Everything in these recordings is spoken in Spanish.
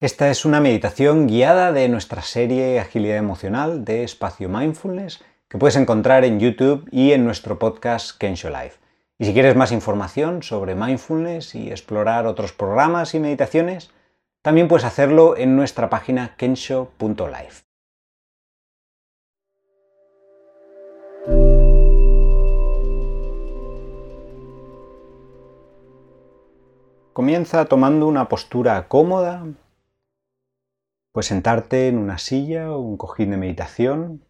Esta es una meditación guiada de nuestra serie Agilidad Emocional de Espacio Mindfulness que puedes encontrar en YouTube y en nuestro podcast Kensho Life. Y si quieres más información sobre mindfulness y explorar otros programas y meditaciones, también puedes hacerlo en nuestra página kensho.life. Comienza tomando una postura cómoda. Puedes sentarte en una silla o un cojín de meditación,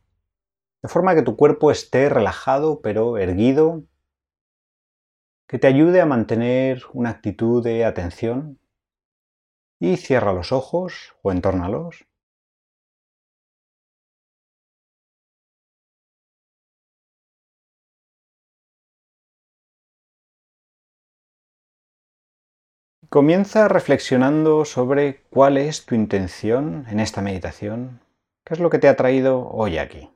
de forma que tu cuerpo esté relajado pero erguido, que te ayude a mantener una actitud de atención, y cierra los ojos o entórnalos. Comienza reflexionando sobre cuál es tu intención en esta meditación, qué es lo que te ha traído hoy aquí.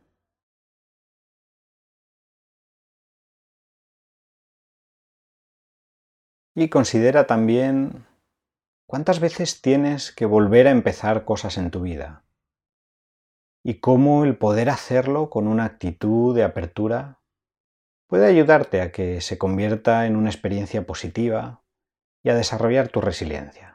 Y considera también cuántas veces tienes que volver a empezar cosas en tu vida y cómo el poder hacerlo con una actitud de apertura puede ayudarte a que se convierta en una experiencia positiva y a desarrollar tu resiliencia.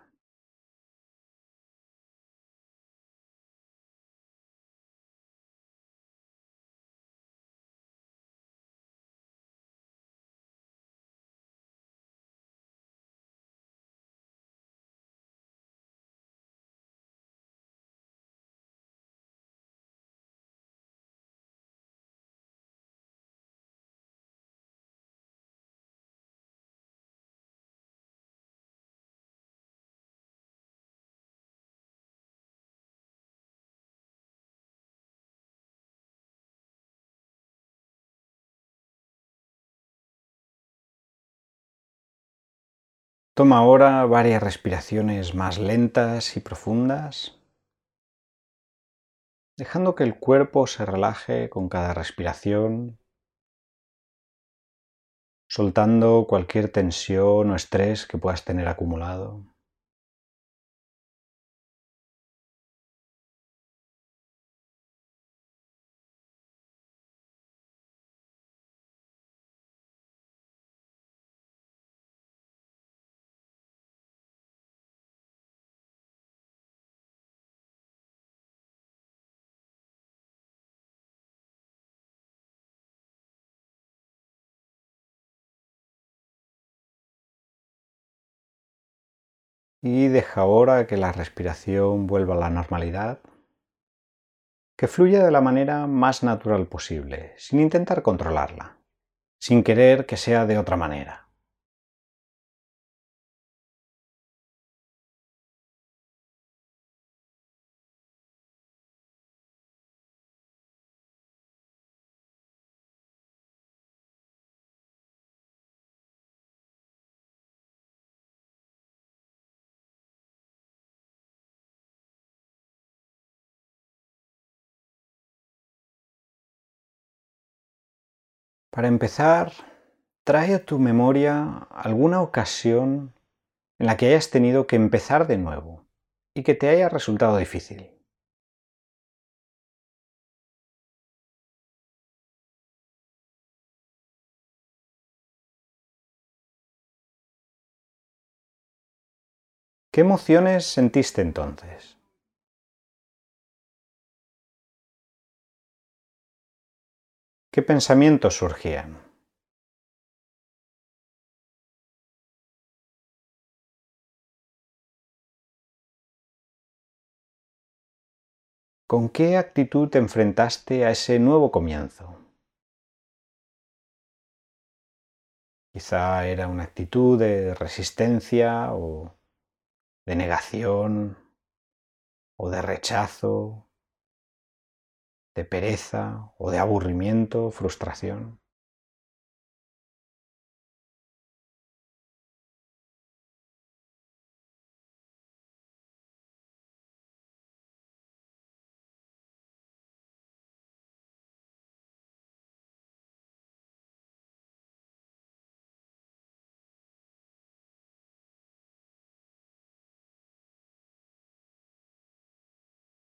Toma ahora varias respiraciones más lentas y profundas, dejando que el cuerpo se relaje con cada respiración, soltando cualquier tensión o estrés que puedas tener acumulado. Y deja ahora que la respiración vuelva a la normalidad, que fluya de la manera más natural posible, sin intentar controlarla, sin querer que sea de otra manera. Para empezar, trae a tu memoria alguna ocasión en la que hayas tenido que empezar de nuevo y que te haya resultado difícil. ¿Qué emociones sentiste entonces? ¿Qué pensamientos surgían? ¿Con qué actitud te enfrentaste a ese nuevo comienzo? Quizá era una actitud de resistencia o de negación o de rechazo, de pereza o de aburrimiento, frustración.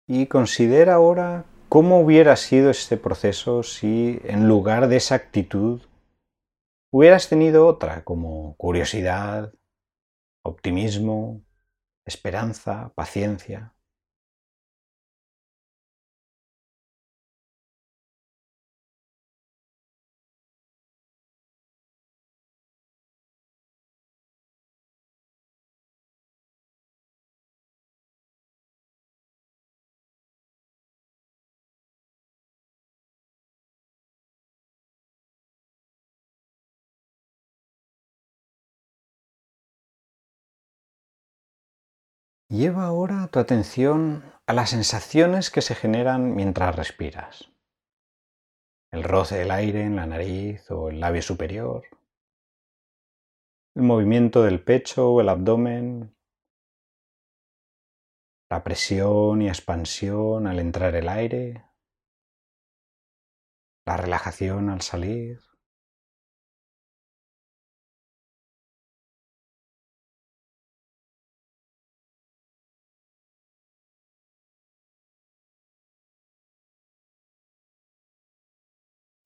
Y considera ahora cómo hubiera sido este proceso si en lugar de esa actitud hubieras tenido otra, como curiosidad, optimismo, esperanza, paciencia. Lleva ahora tu atención a las sensaciones que se generan mientras respiras. El roce del aire en la nariz o el labio superior, el movimiento del pecho o el abdomen, la presión y expansión al entrar el aire, la relajación al salir.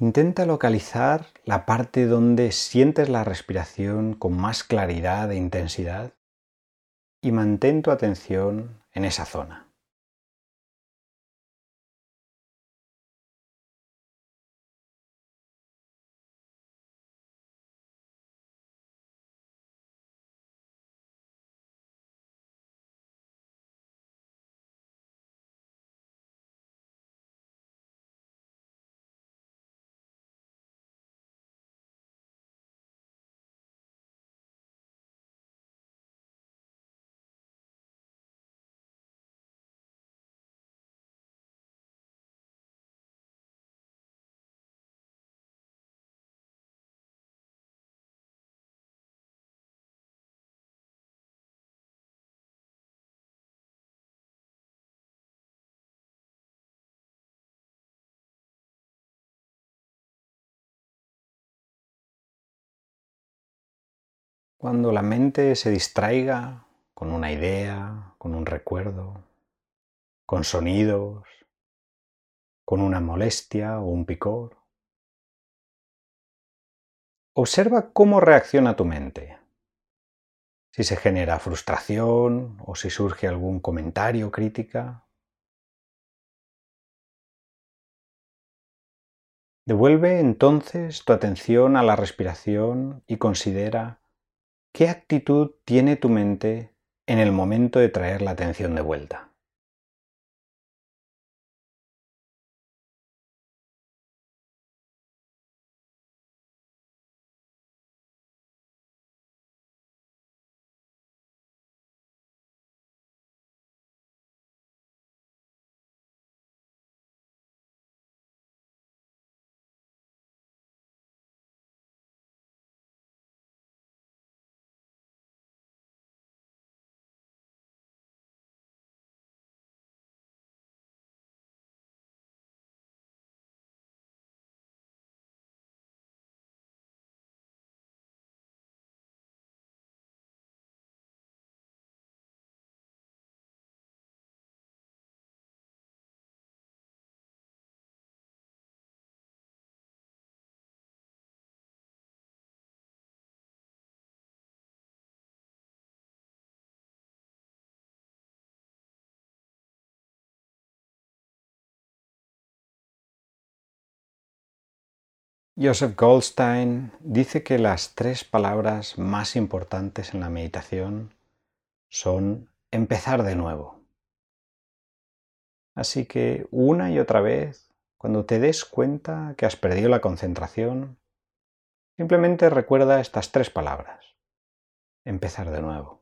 Intenta localizar la parte donde sientes la respiración con más claridad e intensidad y mantén tu atención en esa zona. Cuando la mente se distraiga con una idea, con un recuerdo, con sonidos, con una molestia o un picor, observa cómo reacciona tu mente. Si se genera frustración o si surge algún comentario o crítica. Devuelve entonces tu atención a la respiración y considera ¿qué actitud tiene tu mente en el momento de traer la atención de vuelta? Joseph Goldstein dice que las 3 palabras más importantes en la meditación son empezar de nuevo. Así que una y otra vez, cuando te des cuenta que has perdido la concentración, simplemente recuerda estas 3 palabras. Empezar de nuevo.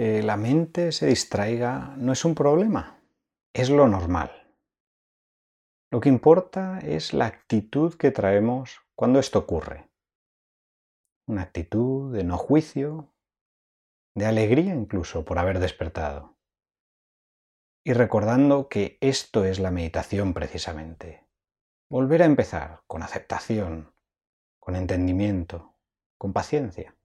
que la mente se distraiga no es un problema, es lo normal. Lo que importa es la actitud que traemos cuando esto ocurre. Una actitud de no juicio, de alegría incluso por haber despertado. Y recordando que esto es la meditación precisamente. Volver a empezar con aceptación, con entendimiento, con paciencia.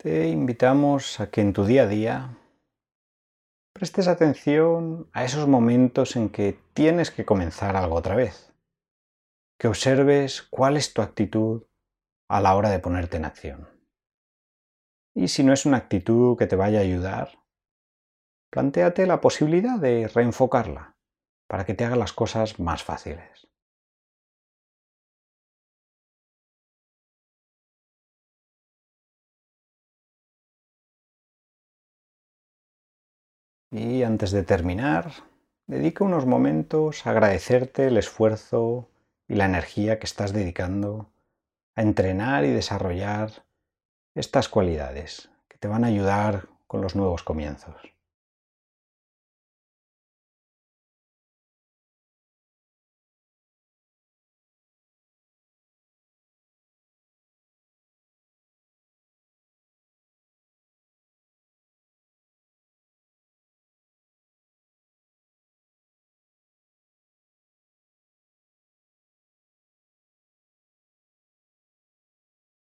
Te invitamos a que en tu día a día prestes atención a esos momentos en que tienes que comenzar algo otra vez, que observes cuál es tu actitud a la hora de ponerte en acción. Y si no es una actitud que te vaya a ayudar, plantéate la posibilidad de reenfocarla para que te haga las cosas más fáciles. Y antes de terminar, dedica unos momentos a agradecerte el esfuerzo y la energía que estás dedicando a entrenar y desarrollar estas cualidades que te van a ayudar con los nuevos comienzos.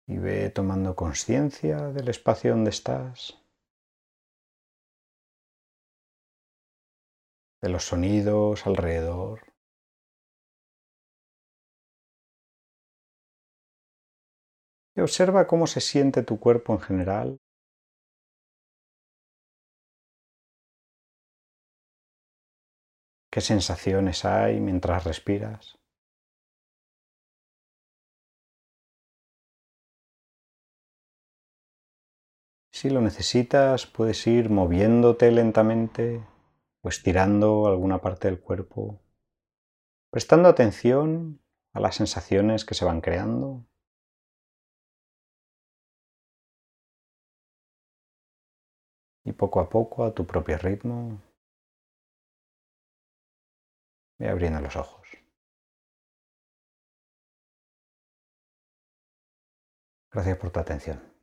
Y ve tomando conciencia del espacio donde estás, de los sonidos alrededor, y observa cómo se siente tu cuerpo en general, qué sensaciones hay mientras respiras. Si lo necesitas, puedes ir moviéndote lentamente o estirando alguna parte del cuerpo, prestando atención a las sensaciones que se van creando. Y poco a poco, a tu propio ritmo, ve abriendo los ojos. Gracias por tu atención.